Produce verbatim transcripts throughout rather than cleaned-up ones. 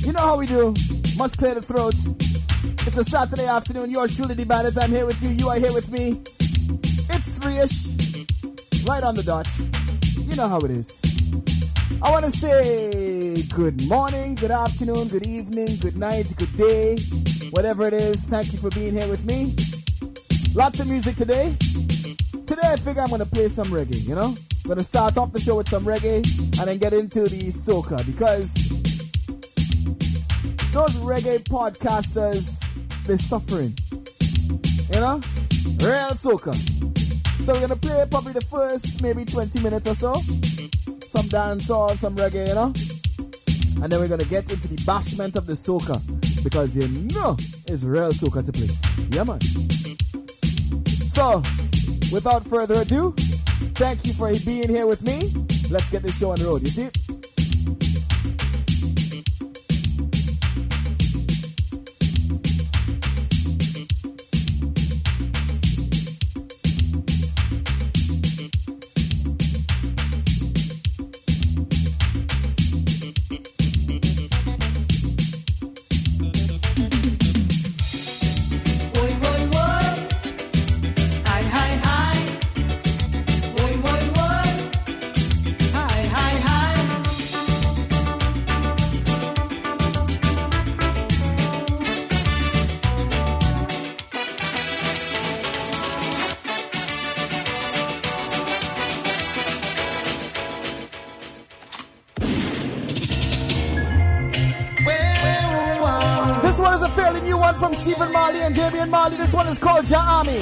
You know how we do. Must clear the throat. It's a Saturday afternoon. Yours truly, the bandit. I'm here with you. You are here with me. It's three-ish. Right on the dot. You know how it is. I want to say good morning, good afternoon, good evening, good night, good day. Whatever it is, thank you for being here with me. Lots of music today. Today I figure I'm going to play some reggae, you know? Going to start off the show with some reggae and then get into the soca, because those reggae podcasters, they're suffering, you know? Real soca. So we're going to play probably the first maybe twenty minutes or so. Some dancehall, some reggae, you know? And then we're going to get into the bashment of the soca, because you know it's real soca to play. Yeah, man. So, without further ado, thank you for being here with me. Let's get this show on the road, you see? Damien Marley, this one is called Jah Army.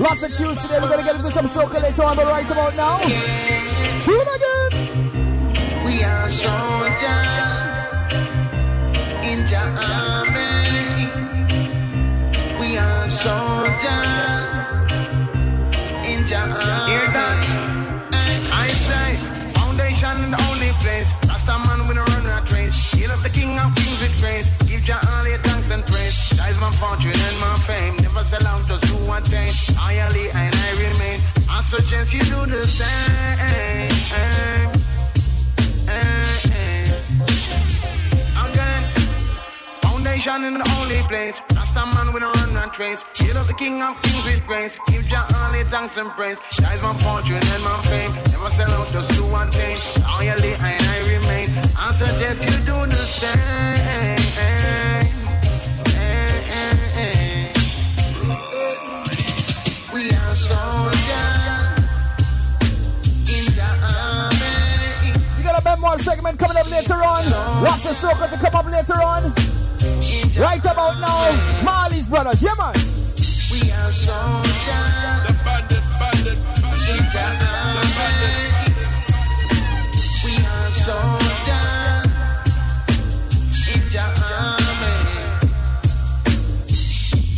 Lots of tunes today. We're going to get into some soca later on, but right about now, tune again. We are soldiers in Jah Army. We are soldiers in Jah Army. Hear that? I say, foundation the only place. Last time man when I run that race. He love the king of kings with grace. Give Jah Army thanks and praise. That is my fortune and my fame. Never sell out, just do one thing. I only and I remain. I suggest you do the same. Again, foundation in the only place. That's a man with a run and trace. He love the king of kings with grace. Give Jah only thanks and praise. That is my fortune and my fame. Never sell out, just do one thing. I only and I remain. I suggest you do the same. We are soldiers in the army. You got a memoir segment coming up later on. Lots of soca to come up later on. Right about now, Marley's brothers, yeah man. We are soldiers. The bandit, bandit, bandit. In the army. We are soldiers in the army.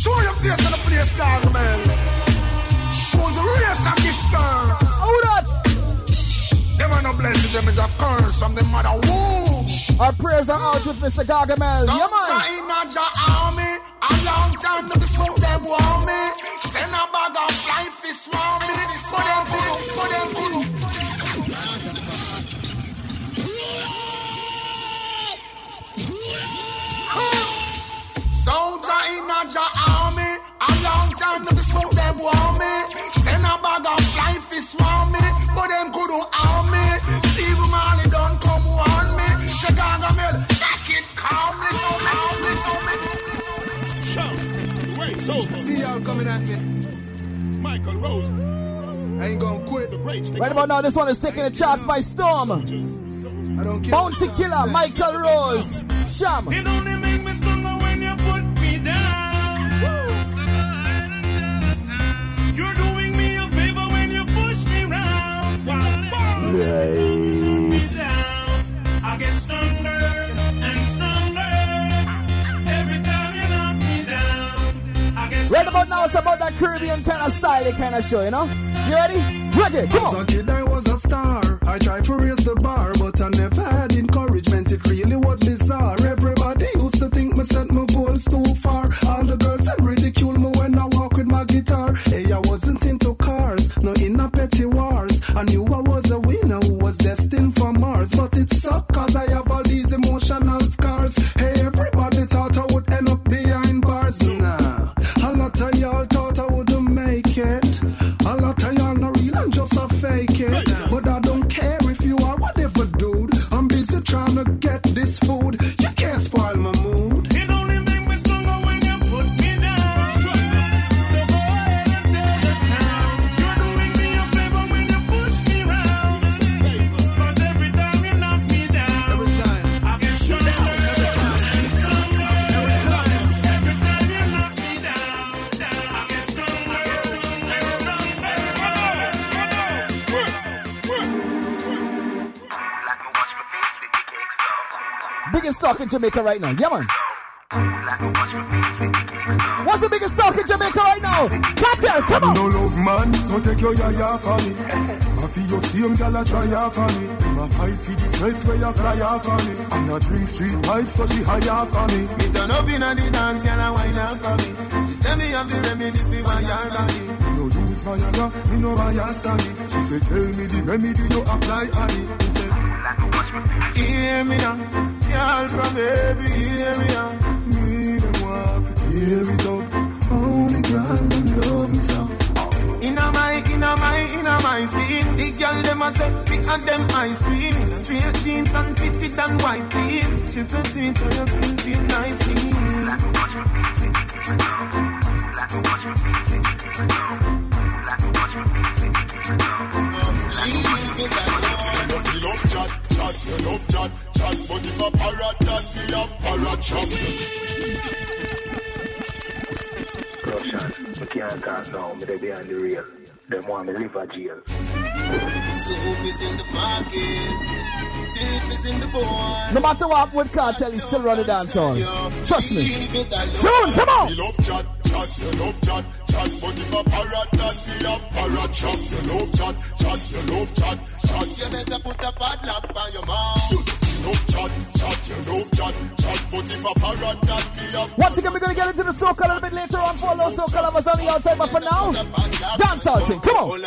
Show your face on the place, dog man. Oh, that! Them are no blessing, them is a curse from the mother womb. Our prayers are out with Mister Gargamel. Some yeah, man. Not your army. A long time to be so them warm me. Send a bag of life is warm me. For them, for them, for them. Soldier in not your army. A long time to be so them warm me. Swarm me, but them couldn't harm me. Stephen Marley don't come warn me. Chicago Mill, back it calmly, so calmly, so calmly. So wait, so see y'all coming at me. Michael Rose, I ain't gonna quit. Right about now, this one is taking the charts by storm. I don't care. Bounty Killer, Michael Rose, Sham. It only make me stronger when you put me down. Woo. You're doing. Right. I get stronger and stronger every time you knock me down. I get right about now, it's about that Caribbean kind of style, kind of show, you know? You ready? Reggae, come on. As a kid, I was a star. I tried to raise the bar, but I never had encouragement. It really was bizarre. Everybody used to think me set my goals too far. All the girls that ridicule me when I walk with my guitar. Hey, I wasn't into cars, no inner petty wars. I knew I was a winner who was destined for Mars, but it sucked. biggest sock in Jamaica right now? Yeah, man. What's the biggest sock in Jamaica right now? Cartel, come on. No love, man, so take your yaya for me. I feel your same girl a try for me. I'm a fight for this red way a fly for me. I'm not drink street vibes, so she higher for me. Me turn up in the dance, girl a wine up for me. She send me up the remedy for my yard. No use my yada, me no buy a standy. She said, tell me the remedy you apply, honey. She said, hear me now, girl from every area. Me the one for tear it up. Only God can love me so. Inna my, inna my, inna my skin. The girl dem a set me and them ice cream. Straight jeans and fitted and white tees. She said, teacher, your skin feel nice. Like a watch my face, make it keep me strong. Like a watch my face, make it keep me strong. Like a watch my face, make it keep me strong. Like a watch my face. You love chat, chat, you love chat, chat. But if a parrot that we have parrot chops. Corruption, we can't talk now, me they behind the rail. Them want me live a jail. Soup is in the market, beef is in the bone. No matter what with cartel, he's still running dance on. Trust me. Soon, come on! You love chat, chat, you love chat, chat. But if a parrot that we have parrot chops. You love chat, chat, you love chat. Chat, you better put a padlock on your mouth. You love chat, chat, you love chat, chat. But if a parrot that we have. Once again, we're going to get into the soca a little bit later on. Follow soca lovers on the outside, but for now, dance out thing. Come on.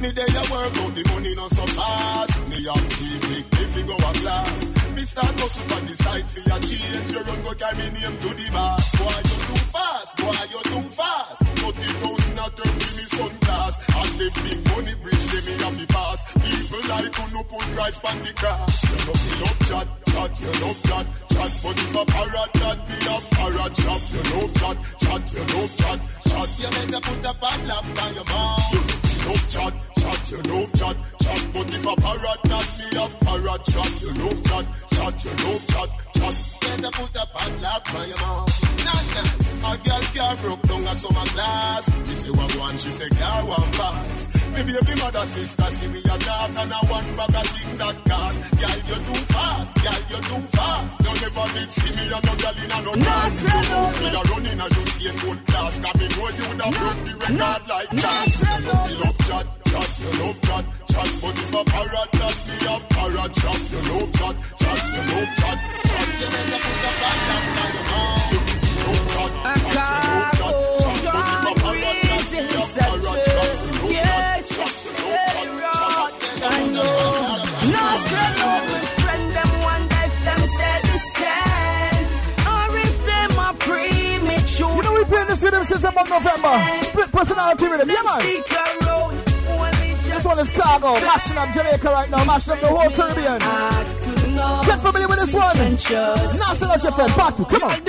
Me day I work out the money no so fast. Me have three big if go a class. Me start hustle on the side for your change. You run go carry me name to the boss. Boy you too fast, boy you too fast. Thirty thousand a turn for me son class. And the big money bridge they me have the pass. People like who no put Christ on the grass. You love me love chat, chat, you love chat, chat. But if a parrot that me have parrot chop. You love chat, chat, you love chat, chat. You better put a bad lap on your mouth. Love chat, chat, you love chat, chat. But if a parrot that me have parrot chat. You love chat, chat, you love chat, chat. Better put a padlock by your mouth. Not nice. A girl car broke down a summer class. Me say what one, she say car one pass. Me baby mother sister see me a dog and a one bag a thing that cost. Girl you too fast, girl you too fast. You never did see me a no girl in a no class. You know me a running a you see in good class. 'Cause me know you woulda broke the record like that. Love chat, chat, you love chat, chat. But if a parrot that me have parrot chop. You love chat, chat, you love chat, chat. You better put a padlock on your mouth. Love chat, chat, you love chat, chat. But if a parrot that me have parrot chop. You love chat, chat, you love chat, chat. I know, no friend, no friend. Them one life, them said the same. Or if them are premature. You know we playing this rhythm since about November. Split personality rhythm, yeah man. This one is cargo, mashing up Jamaica right now, mashing up the whole Caribbean. Get familiar with this one. Now select your friend, Batu, come on.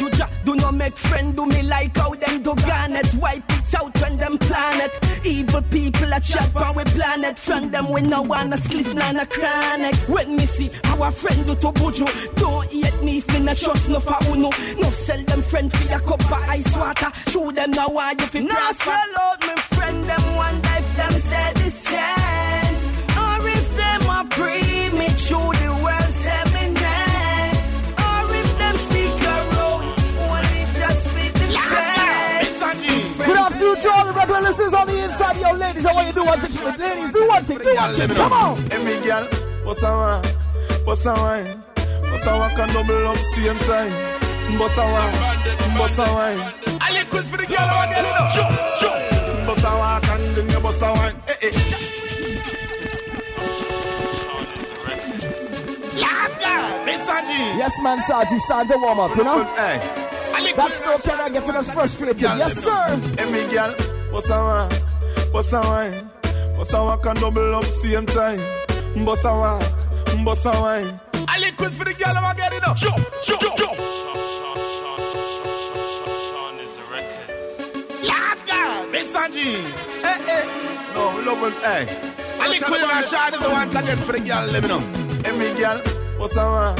You just do not make friend, do me like how them do garnet. Wipe it out when them planet. Evil people a chat from we planet. Friend them we no wanna spliff, nana chronic. When me see our friend do to Buju, don't eat me if me not trust no for uno. No sell them friend for a cup of ice water. Show them now why you feel prosper. Now sell out me friend, them one life, them said the same. Or if them are premature, the world said me name. Or if them speak around, only just be the same. Good afternoon to all the regular listeners on the inside. Yo, ladies, I want you to do one thing. Ladies, do one thing, do one thing. Come on. Hey, me girl, what's a wine? What's a wine? What's a wine? Can double up same time. What's a wine? What's a wine? I liquid for the girl, I want you to jump, jump. Bossa can give me a bossa wine. Eh eh. Yes man, Sarge, start the warm up, you know. That's no can I get us frustrated. Yes sir. Hey me girl, bossa wine, bossa wine, bossa wine can double up same time. Bossa wine, bossa wine. I liquid for the girl, I'm getting up. Jump, jump, jump. Hey, hey. No, love it, hey. I think when I shot is the one that get for the girl, let me know. Hey, me girl, what's a wine?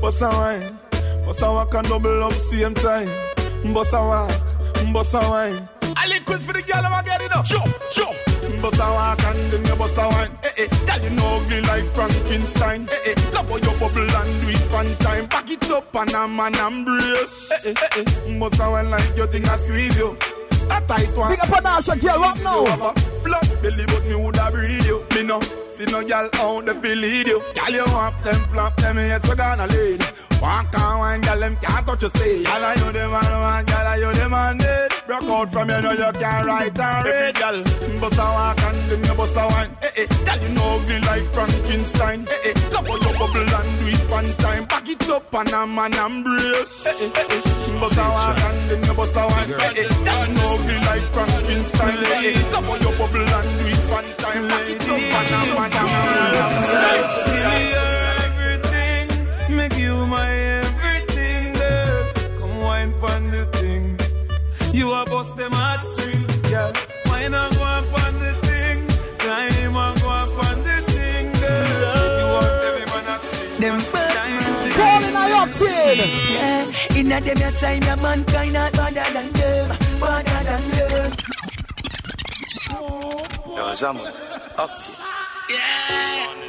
What's a wine? What's a wine can double up same time? What's a wine? What's a wine? I liquid for the girl, I'm gonna get it up. Sure, sure. What's a wine can give me a what's a wine? Hey, hey. Girl, you know ugly like Frankenstein. Hey, hey. Love how you bubble and do it one time. up and a man embrace. Eh, eh, eh. Must have one like your thing I squeeze you. A tight one. Pick up on that shot, girl, up now. You have a flat belly, but me would have read you. Me no, see no girl out that believe you. Girl, you want them, flop them, yes, you gonna lead. One can't wine, girl, them can't touch you, say. Girl, I you the man, man, girl, I you the man, dead. Broke out from you, no, you can't write and read, girl. Bust a walk and give me bust a wine. Eh, eh, girl, you know ugly like Frankenstein. Eh, eh, love how you bubble and do it one time. Back it up and a man embrace. Eh, eh, eh, eh, bust a walk and give me bust a wine. Eh, eh, girl, you know ugly like Frankenstein. Eh, eh, love how you bubble and do it one time. Back it up and a man embrace. Make you my everything, girl. Come wine pon the thing. You a bust them heartstrings, girl. Wine a go up on the thing. Climb a go up on the thing, girl. You want every man a sing. Them calling a Octane. Yeah, inna them a time a mankind not better than them, better than them. Yo, Zamo, Octane. Yeah.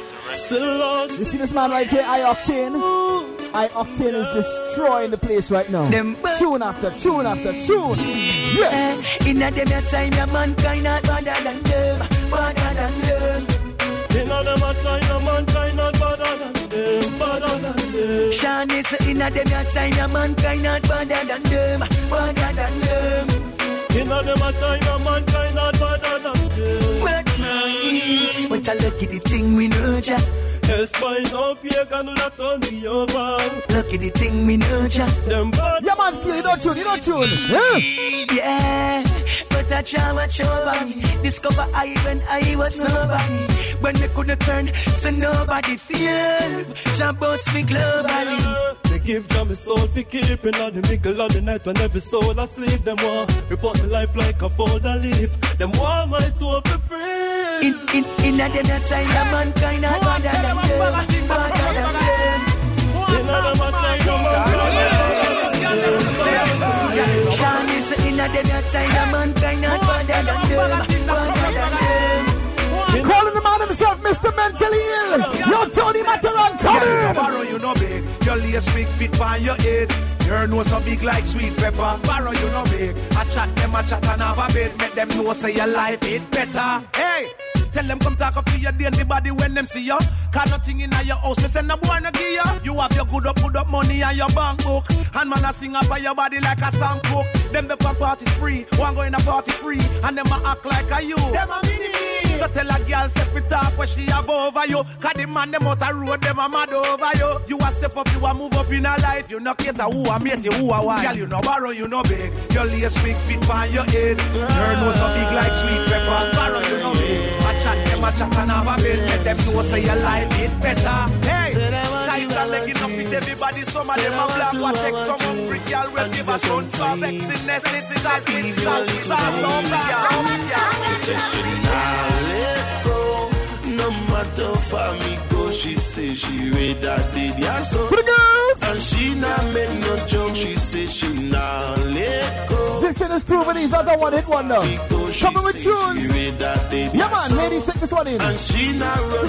You see this man right here, I-Octane. I-Octane is destroying the place right now. Tune after tune after tune. Yeah. In a dem a time, a mankind not better than them, better than them. In a dem a time, a mankind not better than them, better than them. Shanice, in a dem a time, a mankind not better than them, better than them. In a dem a time, a mankind not better than them. But I look at the thing we nurture. Else by no fear can do that on the over. Look at the thing we nurture. Them bad. Yeah, man, see, you don't tune, you don't tune. Yeah. Yeah. But I try much over me. Discover I when I was nobody. When we couldn't turn to nobody fear. Jump boats me globally. They give them a soul for keeping on the middle of the night when every soul asleep. Them want report my life like a fold-a leaf. Them want my door for free. In in in a dem a time, a mankind not better than them, better than them. In a dem a time, a mankind. Sean is in a dem a time, a mankind not better than them, better than them. Calling the man himself, Mister Mentally Ill. Yo, Tony Mataran, come in. Borrow you no big, your lace big fit by your head. Your nose so big like sweet pepper. Borrow you no big. I chat them, I chat and have a bit. Make them know say your life is better. Hey. Tell them come talk up to your daily body when them see you. Cause nothing in your house, they send a boy to give you. You have your good up, good up money and your bank book. And man a sing up on your body like a song book. Them the party free, one going a party free. And them a act like a you. Them a mini-me. So tell a girl, step it up when she a go over you. Cause the man them out a road, them a mad over you. You a step up, you a move up in a life. You no cater who a mate you, who a wife. Girl, you no borrow, you no beg. Your lace big fit on your head. Your nose so big like sweet pepper. Borrow you no beg. Chat them a chat and have a bill. Let them know say your life is better. Hey, times are taking up with everybody. Some of them a black, what take some hungry girl will give us one twelve. Sexiness, it's that, it's that, it's that, it's that. She said she nah let go, no matter for me go. She say she read that did ya so. For the girls. And she nah make no joke. She say she nah let go. Jackson is proving he's not a one-hit wonder. Coming with tunes. Yeah, man, ladies, take this one in. Just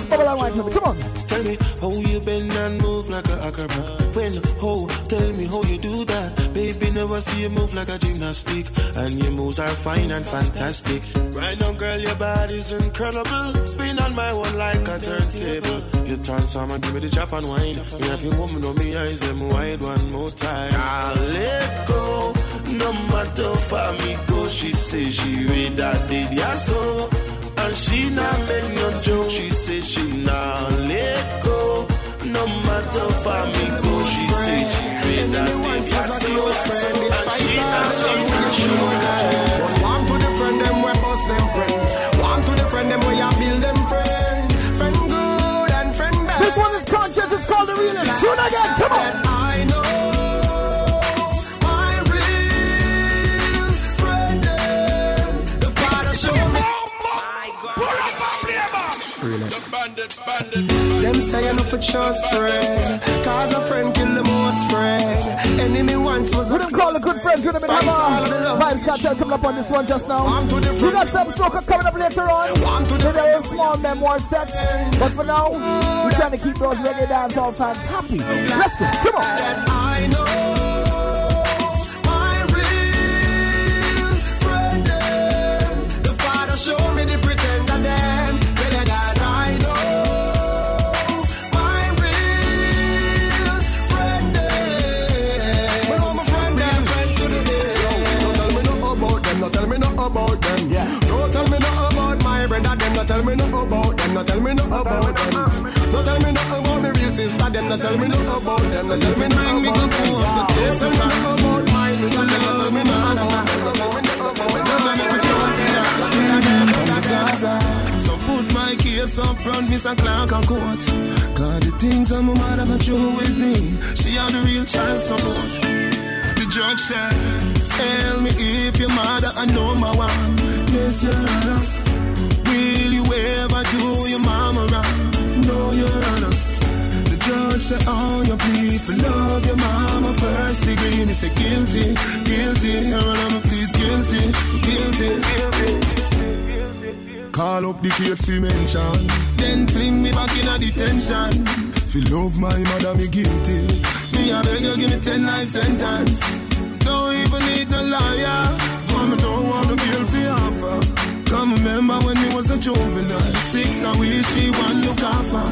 bubble that wine for me. Come on. Tell me how you bend and move like a acrobat. When, how, tell me how you do that. Baby, never see you move like a gymnastic. And your moves are fine and fantastic. Right now, girl, your body's incredible. Spin on my one like a turntable. You transform and give me the chop and wine. You have your woman on me eyes, them wide one more time. I'll let go. No matter for me go, she say she read that did ya so. And she nah make no joke, she say she nah let go. No matter for me go, she say she read that did ya so. And she nah make no joke. One to the friend them we bust them friend. One to the friend them we a build them friend. Friend good and friend bad. This one is conscious, it's called The Realest. Tune again, come on. I know. bandit, bandit. Them say you look for choice, friend. Cause a friend kill the most friend. Enemy once was. We don't call the good friends, we don't have a Vibes Cartel coming up on this one just now. We got some soca coming up later on. Today is small memoir set. But for now, we're trying to keep those reggae dancehall fans happy. Let's go, come on. Tell me no about them, no tell me no about them. No tell me no about me real sister, them no tell me no about them. No tell me no about me the taste of about mine. No tell me no about them, no tell me no about them. So put my case up front, Miss Clark and Court. God, the things I'm a mother that you with me, she had the real child support. The judge said, tell me if your mother I know my one. Yes, sir. Ever do your mama right? No, your honor. The judge said all your people love your mama first degree. They say guilty, guilty. Your honor, please guilty, guilty, guilty. Call up the case we mentioned, then fling me back in a detention. If you love my mother, me guilty. Me I beg you give me ten life sentence. Don't even need no liar. Mama don't want to be for your offer. Come remember when you was a juvenile. Six, I wish she won your cover.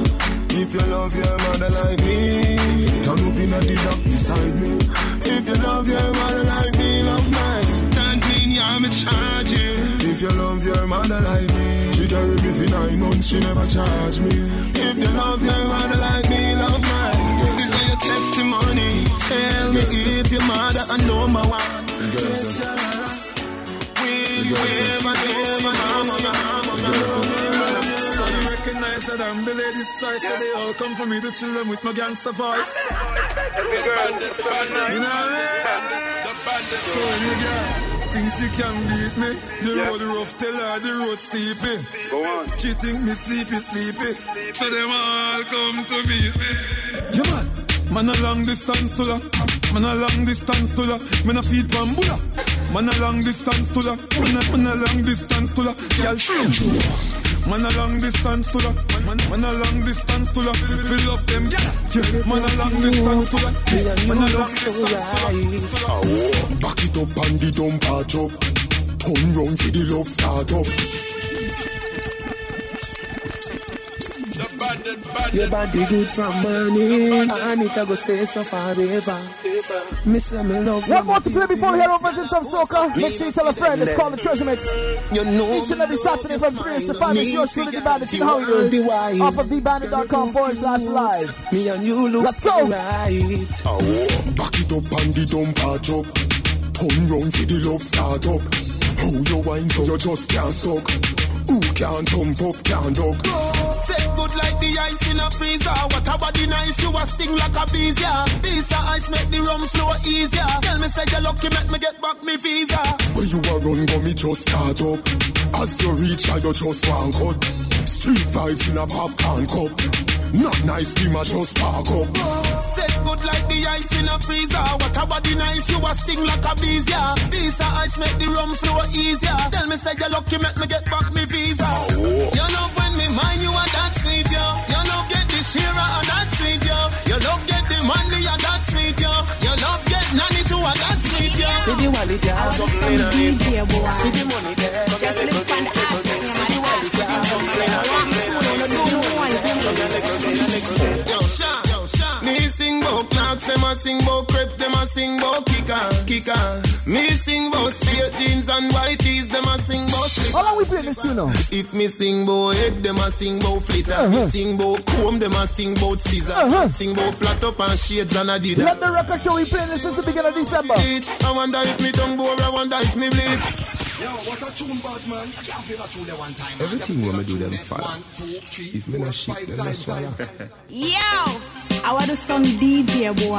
If you love your mother like me, turn up in a D-Doc beside me. If you love your mother like me, love mine. Stand me, I'm a charge you. If you love your mother like me, she carry me for nine months, she never charge me. If you love your mother like me, love mine. This is your testimony. Tell me if your mother, I know my one. Yes, sir. You ever do my mama, I recognize that I'm the lady's choice, so they all come for me to chill them with my gangster voice. You know what I mean? So any girl thinks she can beat me. The road rough, tell her the road steepy. She think me sleepy, sleepy. So them all come to meet me. Yeah, man. Man a long distance to la. Man a long distance to la. Man a feed bambula. Man a long distance to la, man a, man a long distance to la, y'all shoot. Man a long distance to la, man, man a long distance to la, we love them, yeah. Man a long distance to la, man a long distance to la. Back it up and the dumb patch up, turn round for the love start up. Your body good from morning, and it go stay so forever. Miss me love. One more to play before we head over to some soca. Make sure you tell a friend. It's called the Treasure Mix. Each and every Saturday from three to five. It's yours truly, the Bandit. How you doing? Off of dbandit.com forward slash live. Me and you look Let's go. Back it up and the dumb patch up. Turn round for the love start up. How you wine so you just can't suck. Who can't jump up, can't dog? Set good like the ice in a freezer. What a body nice, you a sting like a bees, yeah. Visa ice make the rum flow easier. Tell me say you're lucky, make me get back me visa. When you are run, go me just start up. As you reach, I you just one cut. Street vibes in a popcorn cup. Not nice, team I just park up. Set good like the ice in a freezer. What a body nice, you a sting like a bees, yeah. Visa ice make the rum flow easier. Tell me say you're lucky, make me get back me visa. Oh. You love when me mind you are that sweet, yo. You love get the shearer and that sweet, yo. You love get the money and that sweet, yo. You love get nanny to a that sweet, yo. See the wallet, yo. See the money there. Just look on the app. See the wallet, yo. Yo, Sha, yo, Sha. Me sing about clocks, them a sing about crepe, them a sing about kicker, kicker. Me sing about straight jeans and white tees, them a sing about slip. How long we play this tune now? If me sing about head, them a sing about flitter. Uh-huh. Me sing about comb, them a sing about scissor. Uh-huh. Sing about plat up and shades and a did. Let the record show we play this since the beginning of December. I wonder if me tongue bore, I wonder if me bleach. Yo, what a tune bad man. I can't play that tune one time. Everything when me do them fire. If me not shit, them not swallow. Yo, I want to song D J boy.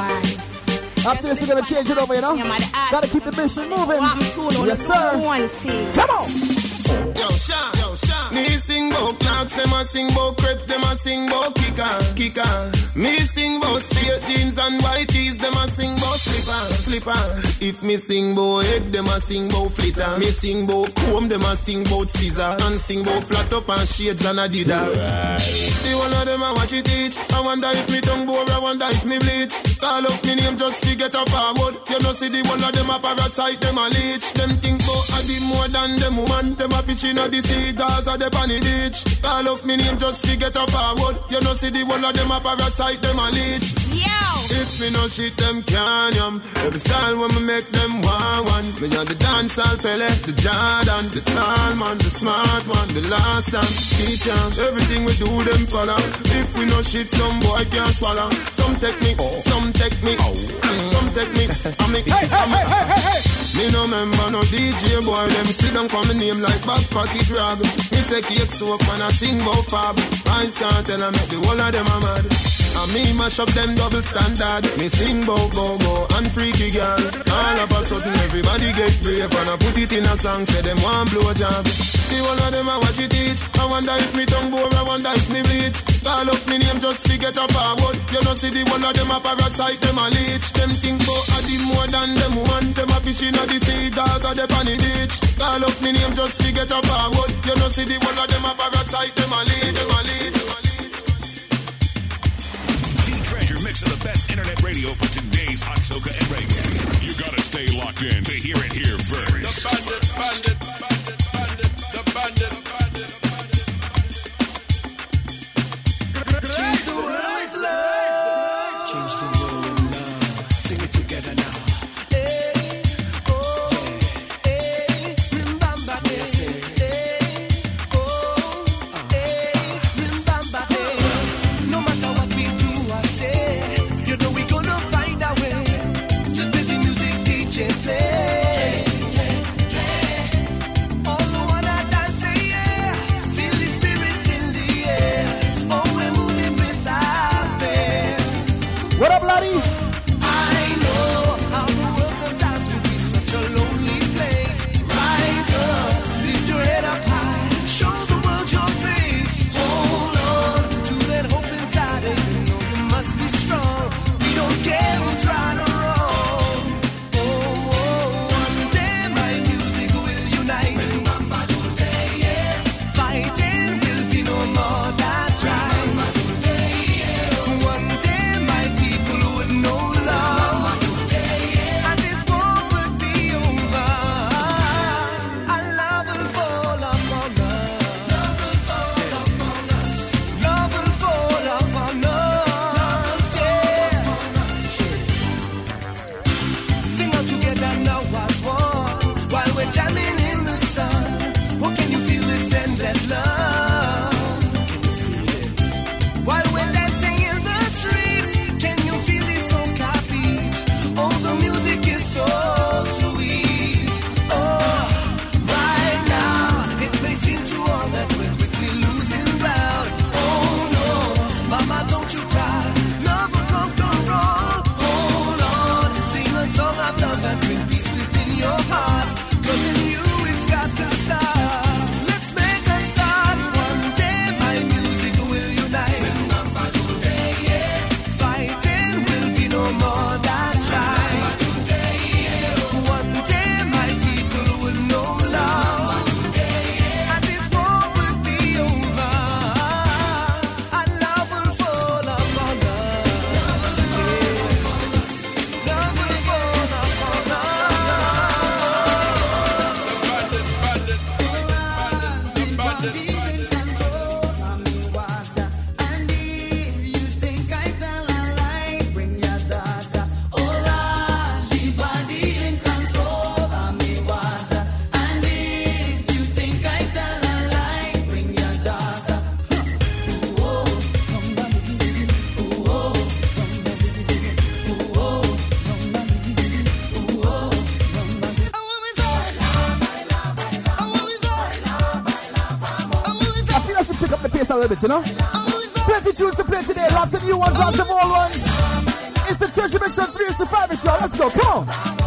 After this, we're gonna change it over, you know? Yeah, gotta keep the mission moving. Yes, sir. Come on. Yo, Sean, yo, Sean. Me sing about clocks, them a sing about crepe, them a sing about kicker, kicker. Me sing about straight jeans and white tees, them a sing about slipper, slipper. If me sing about egg, them a sing about flitter. Me sing about comb, them a sing about scissor. And sing about flat up and shades and Adidas. Right. See one of them I watch it each. I wonder if me tongue bore, I wonder if me bleach. Call up me name just to get a forward. You know see the one of them a parasite, them a leech. Them think about Adi more than them woman. Them a fish in the sea, girls are the bunny ditch. Call up me name just to get a forward. You know see the one of them a parasite, them a leech. Yo! If me no shit, them can yum. Every style when me make them one one. Me on the dance hall, Pele, the Jordan, the tall man, the smart one, the last time. Teacher, everything we do, them follow. If we no shit, some boy can't swallow. Some take me, oh. Some take me, oh. Some take me, I make it, I make it. Me no member, no D J boy, them sit down for me name like back pocket rag. Me say cake soap and I sing about fab. I can't tell I make the whole of them a mad. And me mash up them double standard. Me sing bout go go and freaky girl. All of a sudden everybody get brave and I put it in a song, say them want blow job. See one of them I watch it each. I wonder if me tongue bore, I wonder if me bleach. Call up me name just to get up forward. You know see the one of them a parasite, them a leech. Them think bout a did more than them woman. Them a fish in a the sea, girls are the bunny ditch. Call up me name just to get up forward. You know see the one of them a parasite, them a leech, them a leech. Mix of the best internet radio for today's hot soca and reggae. You gotta stay locked in to hear it here first. The bandit, bandit, bandit, bandit, the bandit, bandit, bandit, bandit. Change the world with love. Change the world with love. Sing it together now. Hey, oh, yeah. Hey, remember this. Hey, oh, uh, hey, remember this. No matter what we do. You know? Plenty tunes to play today, lots of new ones, lots of old ones. It's the Treasure Mix on three, it's the five show. Let's go, come on.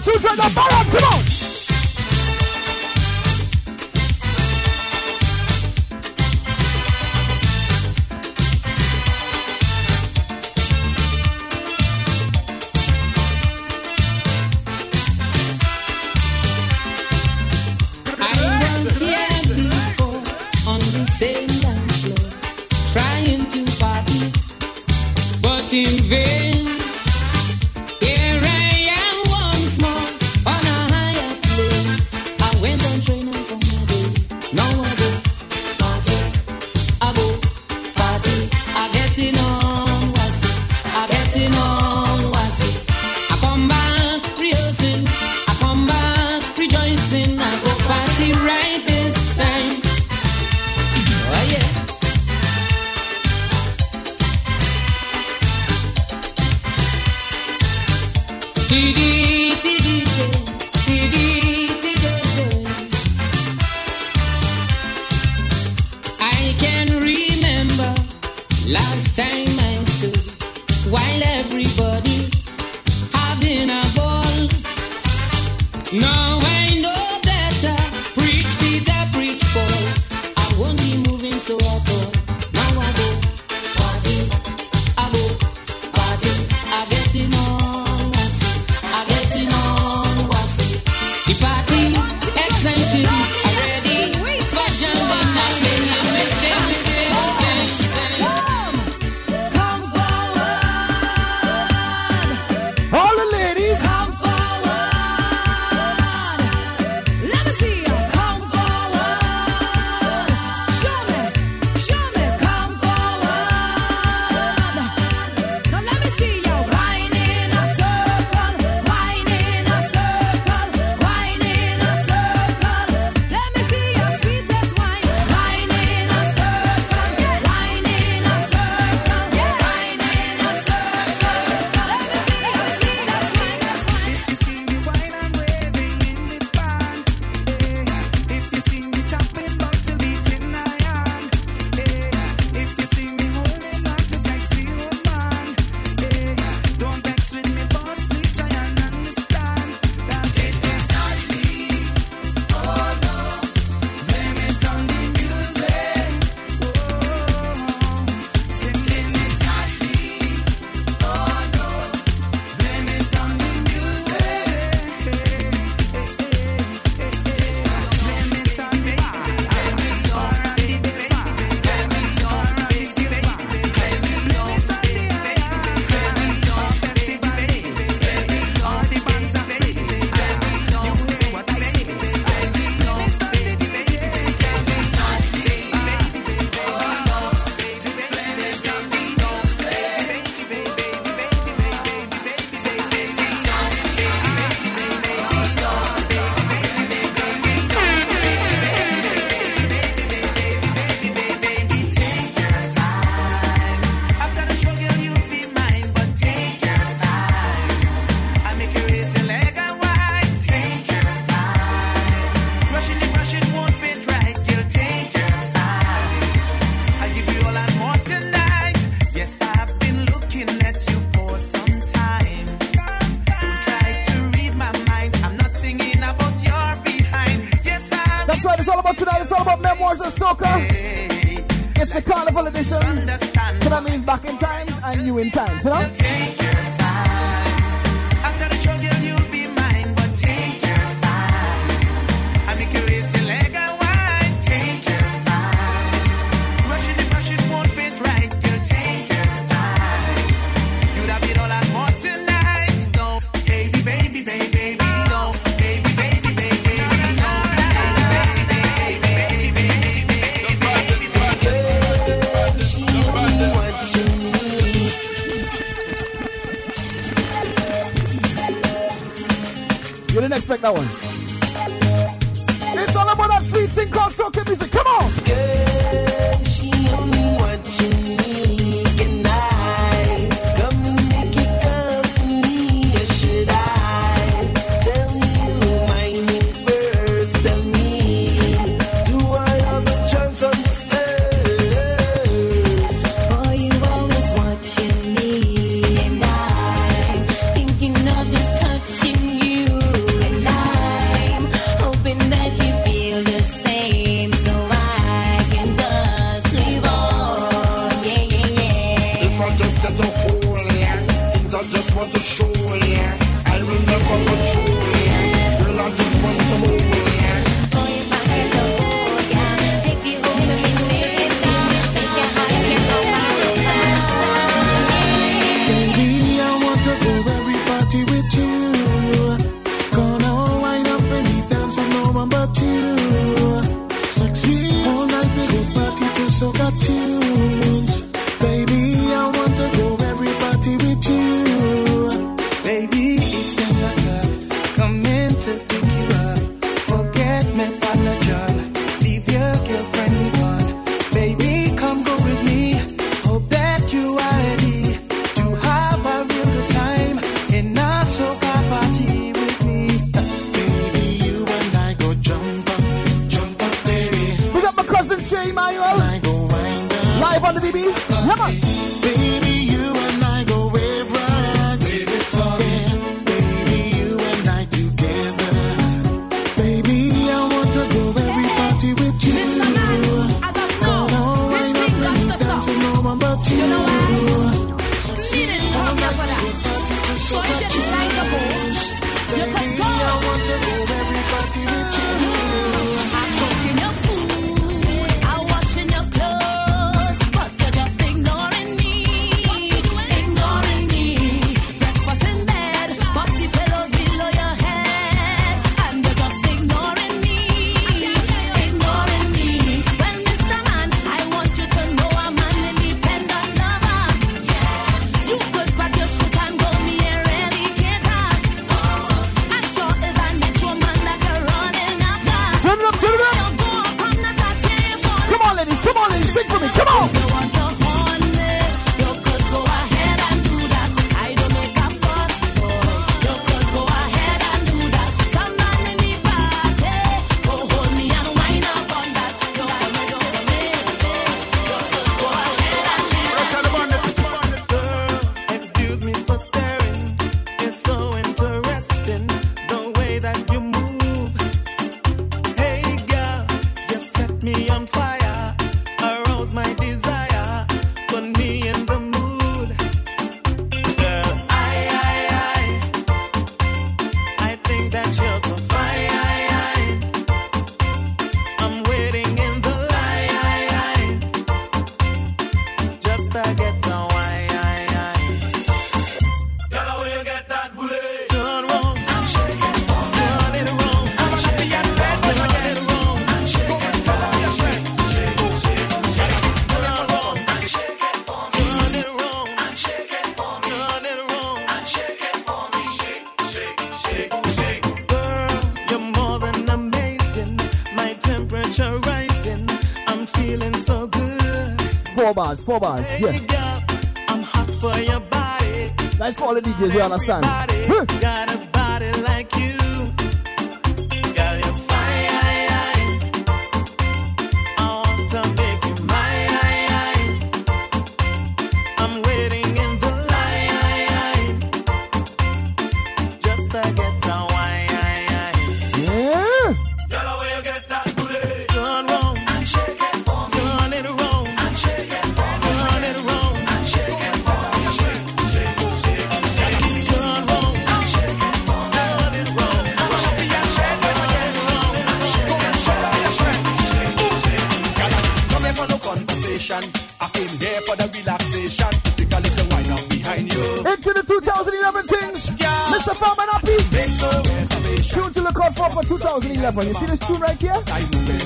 children of Barak, come on! I was here before on the same dance floor, trying to party, but in vain. That one. It's all about that sweet thing called soca music. Come on. Girl, she only wants you and I. Come and make it company, or should I tell you my name first? Tell me, do I have a chance on this earth? For you always watching me and I, thinking of just touching you. and J. Manuel. Live on the B B. Come on. Baby, you and I go way right. Baby, yeah. Baby, you and I together. Baby, I want to go every party with you. Mister Man, as I know, oh, no, this thing got to stop. No one but you. You know why? She didn't come here for that. So if you decide to go, you can go. I want to go every party with you. Four bars, yeah. I'm hot for your body. That's for all the D Js, you understand? Huh. Got a body like you. Girl, you're fine. I want to make you mine. I'm waiting in the line just to get the wine. Yeah. Girl, we'll get that booty. Turn round and shake it for me. Turn it round and shake it. I came here for the relaxation. Take a little wine up behind you. Into the two thousand eleven things, yeah. Mister Farman Happy. Tune to look out for for two thousand eleven. You see this tune right here?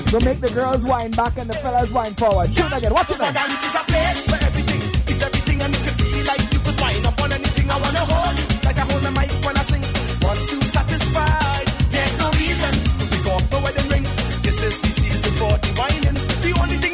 So make the girls whine back and the fellas whine forward. Tune again. Watch it now. Dance is a place for everything. It's everything, and if you feel like you could whine up on anything, I wanna hold you like I hold my mic when I sing. Once you satisfied, there's no reason to pick off the wedding ring. This is the season for the whining. The only thing.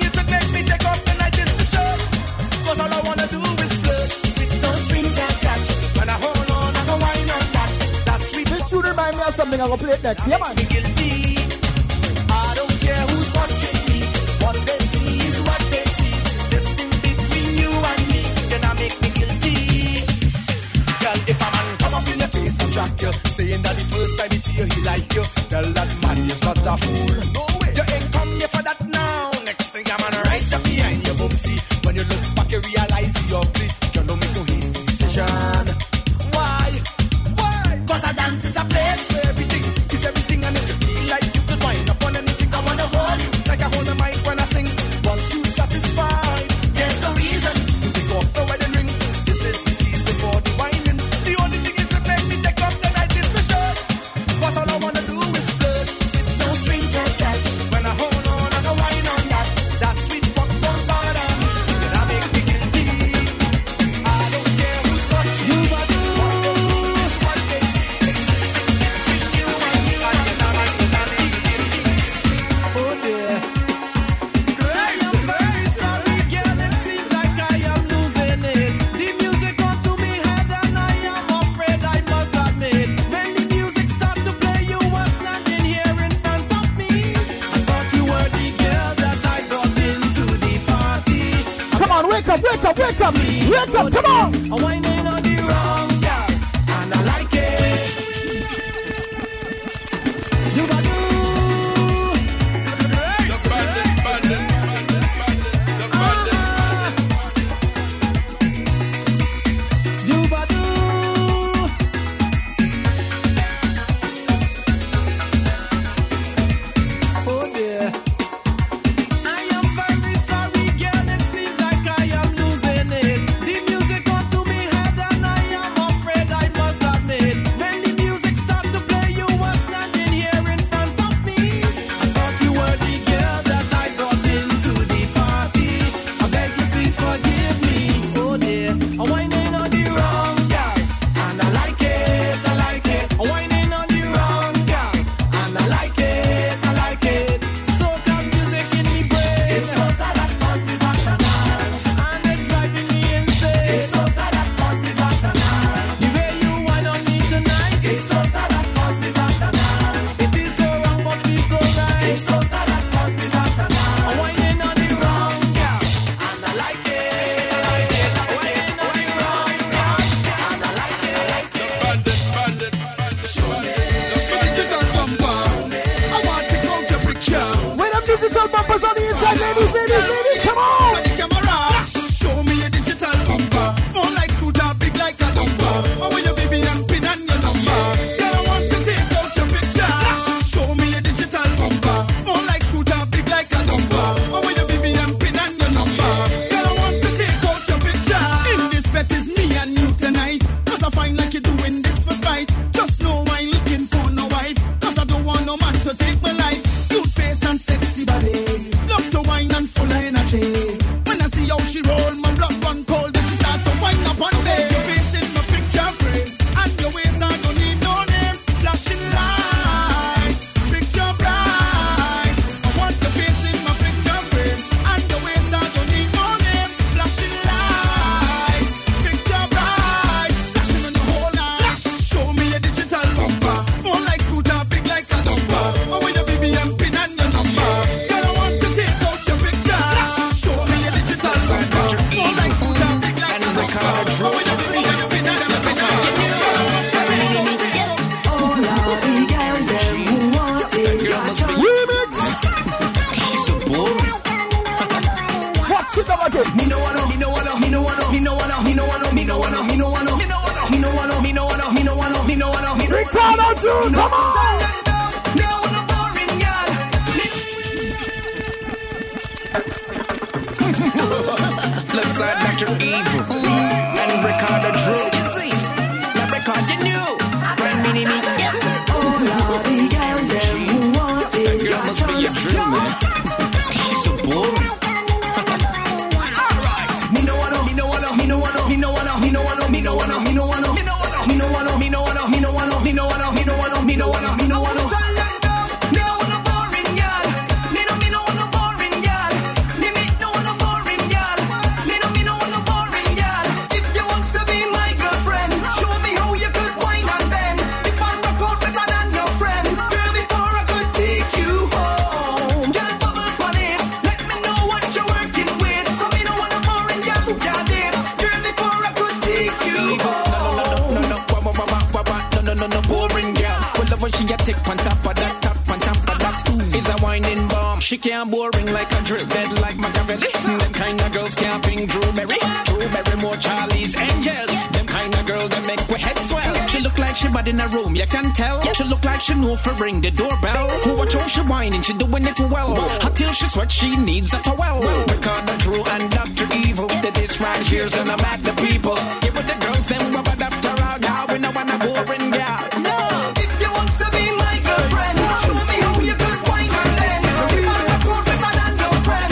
Something I will play it next. Yeah, man. Guilty. I don't care who's watching me. What they see is what they see. This thing between you and me cannot make me guilty. Girl, if a man come up in your face and jack you, saying that the first time he see you, he like you, tell that man you're not a fool. No way. You ain't come here for that now. Next thing I'm on right up behind your bum. See, when you look back, you realize you're bleak. You don't make no hasty decision. Why? Why? Cause a dance is a place. Everything is everything, and if you feel like up, wake up, wake up, wake up, come on. I'm whining on the wrong guy, and I like it. You got to. She needs a towel. Record the true and Doctor Evil. That this right here's and I'm at the people. Get with the girls, then rub it up to our guy. We know I'm a boring guy. No, if you want to be my girlfriend, show me how you could wine and then. If I'm a poor man and your friend,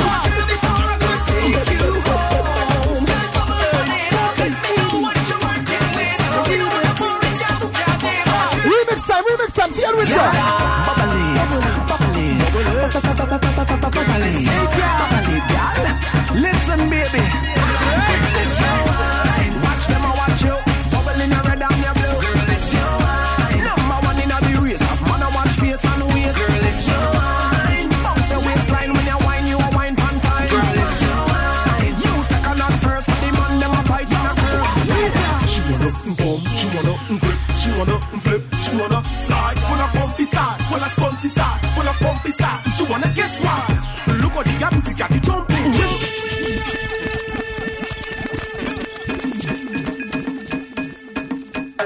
show me before I could take you home. Get up on it, let me know what you're working with. You want a boring guy, goddamn. Remix time, remix time, see you with us. Listen, baby. Girl, it's your wine. Watch them, I watch you. Bubble in your red and your blue. Girl, it's your wine. you wanna guess why? Look at the music that is jumping.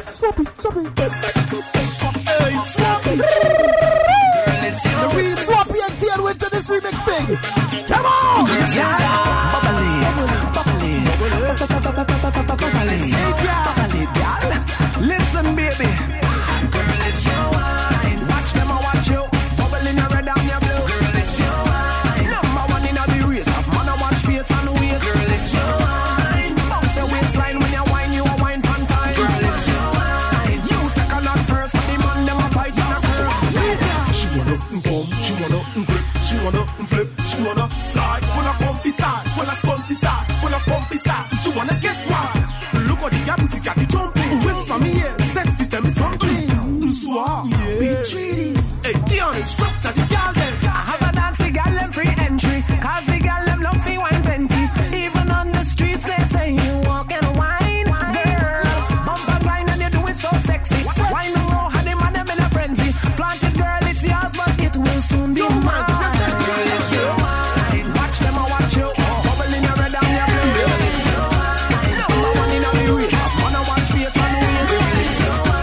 Soppy, soppy. Hey, Swappy. The real Swappy and T R went to this remix big. Come on! Yeah. Listen, baby. Girl, it's your wine. Watch them, I watch you. Bubble in your red and your blue. Girl, it's your wine. Number one in the race. Man, I watch face and waist. Girl, it's your wine. Bounce your waistline when you wine, you a wine pan time. Girl, it's your wine. You second and first, and the man them a fight in a first. She wanna pump, she wanna grip, she wanna flip, she wanna slide. Wanna pump it start, wanna pump it start, wanna pump it start. She wanna guess why? Look at the gap, she got the jump. Wow. Yeah. Be treaty. Hey, Dion, instructor, the gal them. I have a dance, the gal them free entry. Cause the gal them love me wine plenty. Even on the streets, they say you walk and wine, wine. Girl, bumper grind and you do it so sexy. Wine and roll, honey, man, them in a frenzy. Planted girl, it's yours, but it will soon be you mine. Girl, it's your wine. Watch them, I watch you. Bubble in your red and your blue. Girl, it's your wine. No one in a way. Wanna watch face on the way. Girl, it's your wine.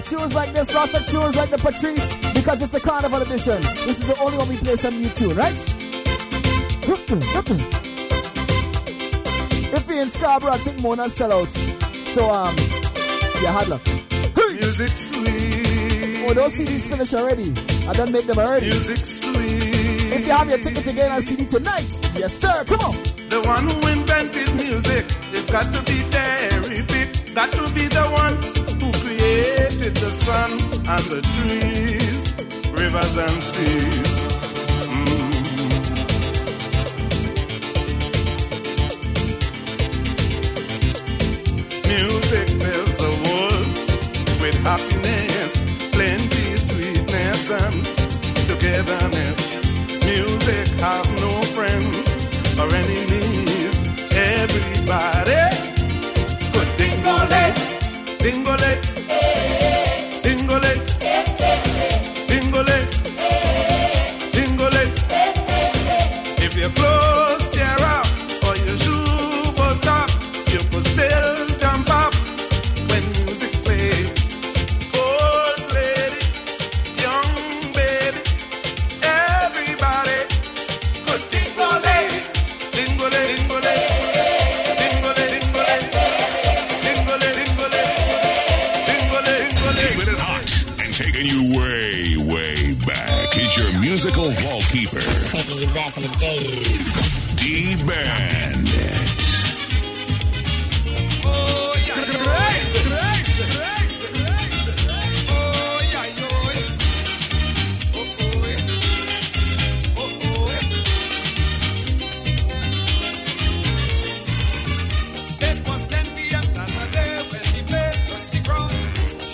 Tunes like this, lots of tunes like the Patrice, because it's the Carnival edition. This is the only one we play some new tune, right? If you're in Scarborough, I think Mona sell out. So, um, yeah, hard luck. Music sweet. Oh, those C Ds finished already. I done made them already. Music sweet. If you have your ticket to get a C D tonight, yes, sir, come on. The one who invented music, it's got to be terrific, got to be the one. Created the sun and the trees, rivers and seas. Mm. Music fills the world with happiness, plenty, sweetness, and togetherness. Music have no friends or enemies. Everybody could dingle. Dingole, dingole, dingole, dingole. If your clothes tear up or your shoes bust up, you could still jump up when you musical wallkeeper. Taking you back in the day. D Bandit. Oh yeah, crazy, crazy, crazy, crazy, crazy. Oh yeah, yo. Oh oh. Oh oh. That was ten p m Saturday when the plane touched the ground.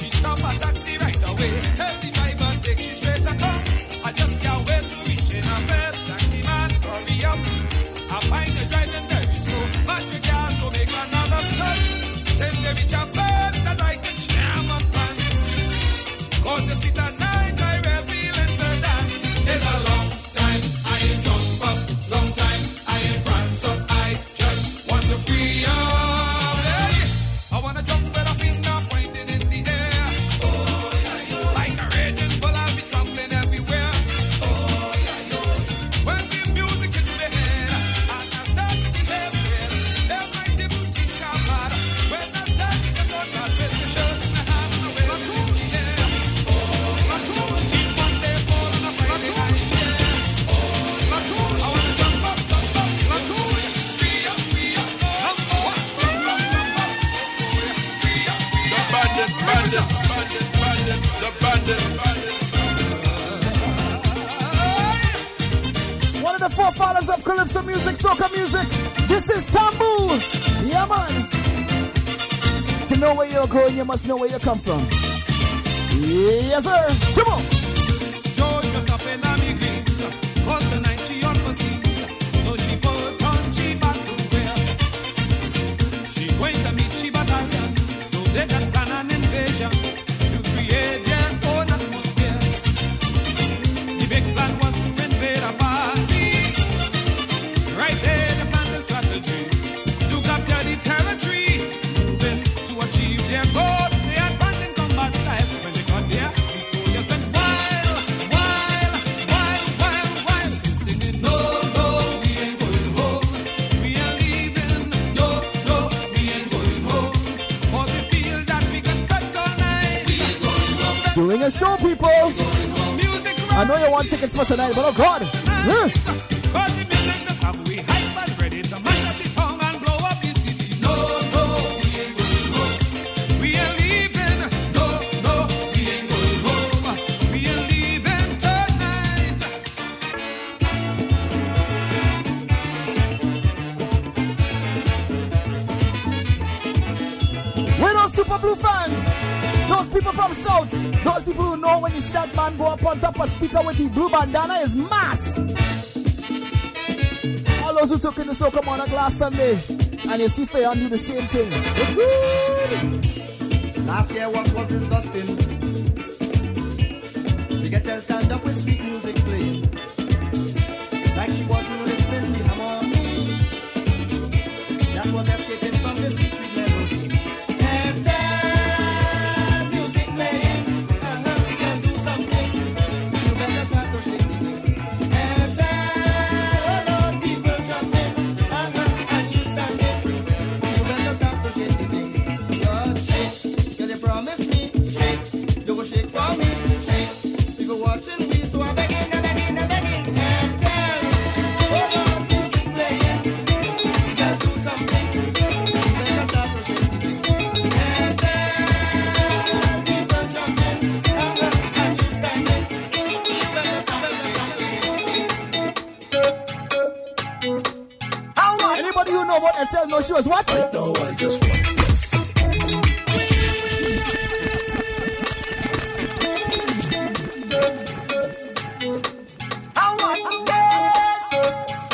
She stopped a taxi right away. Tell the driver take she straight to town. I just can't wait to reach in a bed. Taxi man, hurry up! I find the driver very slow, but you can't go make another stop. Then they reach a bed that I can jam and dance. 'Cause you see that night I reveal and to dance. It's a long time I ain't jump up, long time I ain't prance up. I just want to free up. Hey! I wanna jump with a finger pointing in the air. Oh yeah, yo. Like a raging bull, I'll be trampling everywhere. Oh yeah, yo. When the music hits my head, and I start to get everywhere. There's my tip to come hard. When I start to get hot, I twist the shirt, my hand away from the air. My tune is one day fall on a Friday night. Yeah. My tune, I wanna jump up, jump up. My tune, free up, free up, jump up, jump up, jump up. Free up, free up. Bandit, bandit, bandit, bandit, the bandit, bandit. One of the forefathers of Calypso music, soca music. This is Tambu. Yeah, man. To know where you're going, you must know where you come from. Yes, sir. Come on. Joe just up in a meeting, 'cause the night she on the scene. So she put on she back to wear. She going to meet she battalion, so they can plan an invasion to create their own atmosphere. The big plan was to invade a party. Right there, they planned the strategy to capture the territory, moving to achieve their goal. They advanced in combat style. When they got there, the soldiers went wild, wild, wild, wild, wild. Singing, no, no, we ain't going home. We are leaving. No, no, we ain't going home. 'Cause we feel that we can cut all night. We ain't going home. Doing a show, people. Music I know you want tickets for tonight, but oh God. Yeah. Cause the music just have we hype and ready to mash up the town and blow up the city. No, no, we ain't going home. We are leaving. No, no, we ain't going home. We are leaving tonight. We're those Super Blue fans. Those people from South. Those people who know when you see that man go up on top of speaker with his blue bandana is mass. All those who took in the soca monarch last Sunday. And you see Fayon do the same thing. It's good. Last year what was disgusting. We get them stand up with sweet music playing. Like she wasn't listening to hammer. That was escaping from this sweet, sweet melody. And that music playing. Uh-huh, you can do something. You better start to shake the thing. And that a lot of people jumping. Uh-huh, and you standing. You better start to shake the thing. Yeah, shake. 'Cause you promised me. Shake. You go shake for me. Shake. You go watching me. So I'm begging, I'm begging, I'm begging. And that a lot of music playing. You can do something. You better start to shake the thing. And that people jumping. Uh-huh, and you standing. You better start to shake the thing. How much? Anybody who know what Etel no shoes? What? No, I just want this. How much? Yes.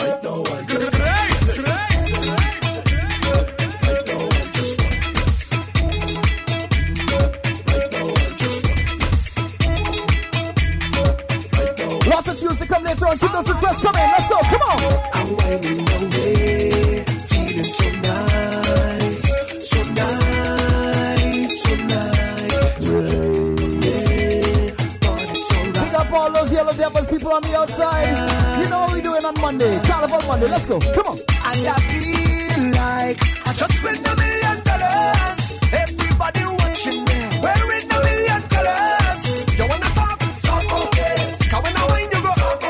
I know I just want this. I know I just want this. I know I just want this. I know. Lots of tunes to come later on. Keep those requests coming. Let's go. Come on. I'm winding away, feeling so nice, so nice, so nice. Yeah, but it's alright. Pick up all those Yellow Devils people on the outside. You know what we're doing on Monday. Carnival Monday. Let's go. Come on. And I feel like I just win a million dollars. Everybody watching me wearing a million colors. You wanna talk? Talk okay. 'Cause when I wine you go talk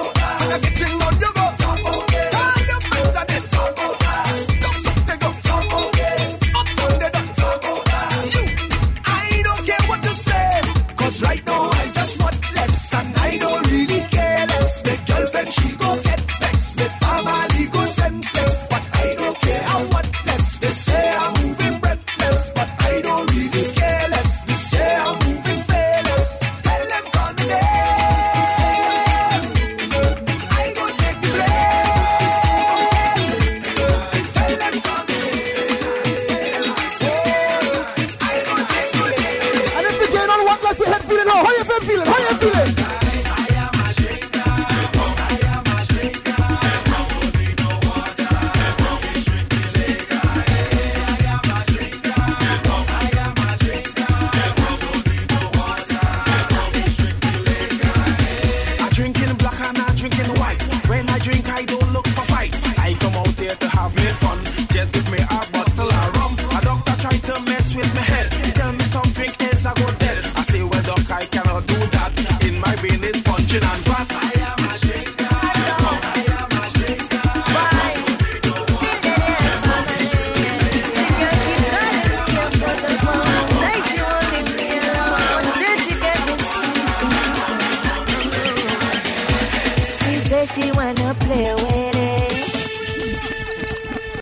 That's your head feeling. How you feel feeling? How you feeling? I am a drinker. I am a drinker. There's no food in the water. There's no fish in the lake. I am a drinker. I am a drinker. There's no food in the water. There's no fish in the lake. I drink in black and I drink in white. When I drink, I don't look for fight. I come out there to have me fun. Just give me a bottle of rum. A doctor tried to mess with my head. He tell me some drink is a go dead. I say, well, doc, I cannot do that. In my vein is punching and bat.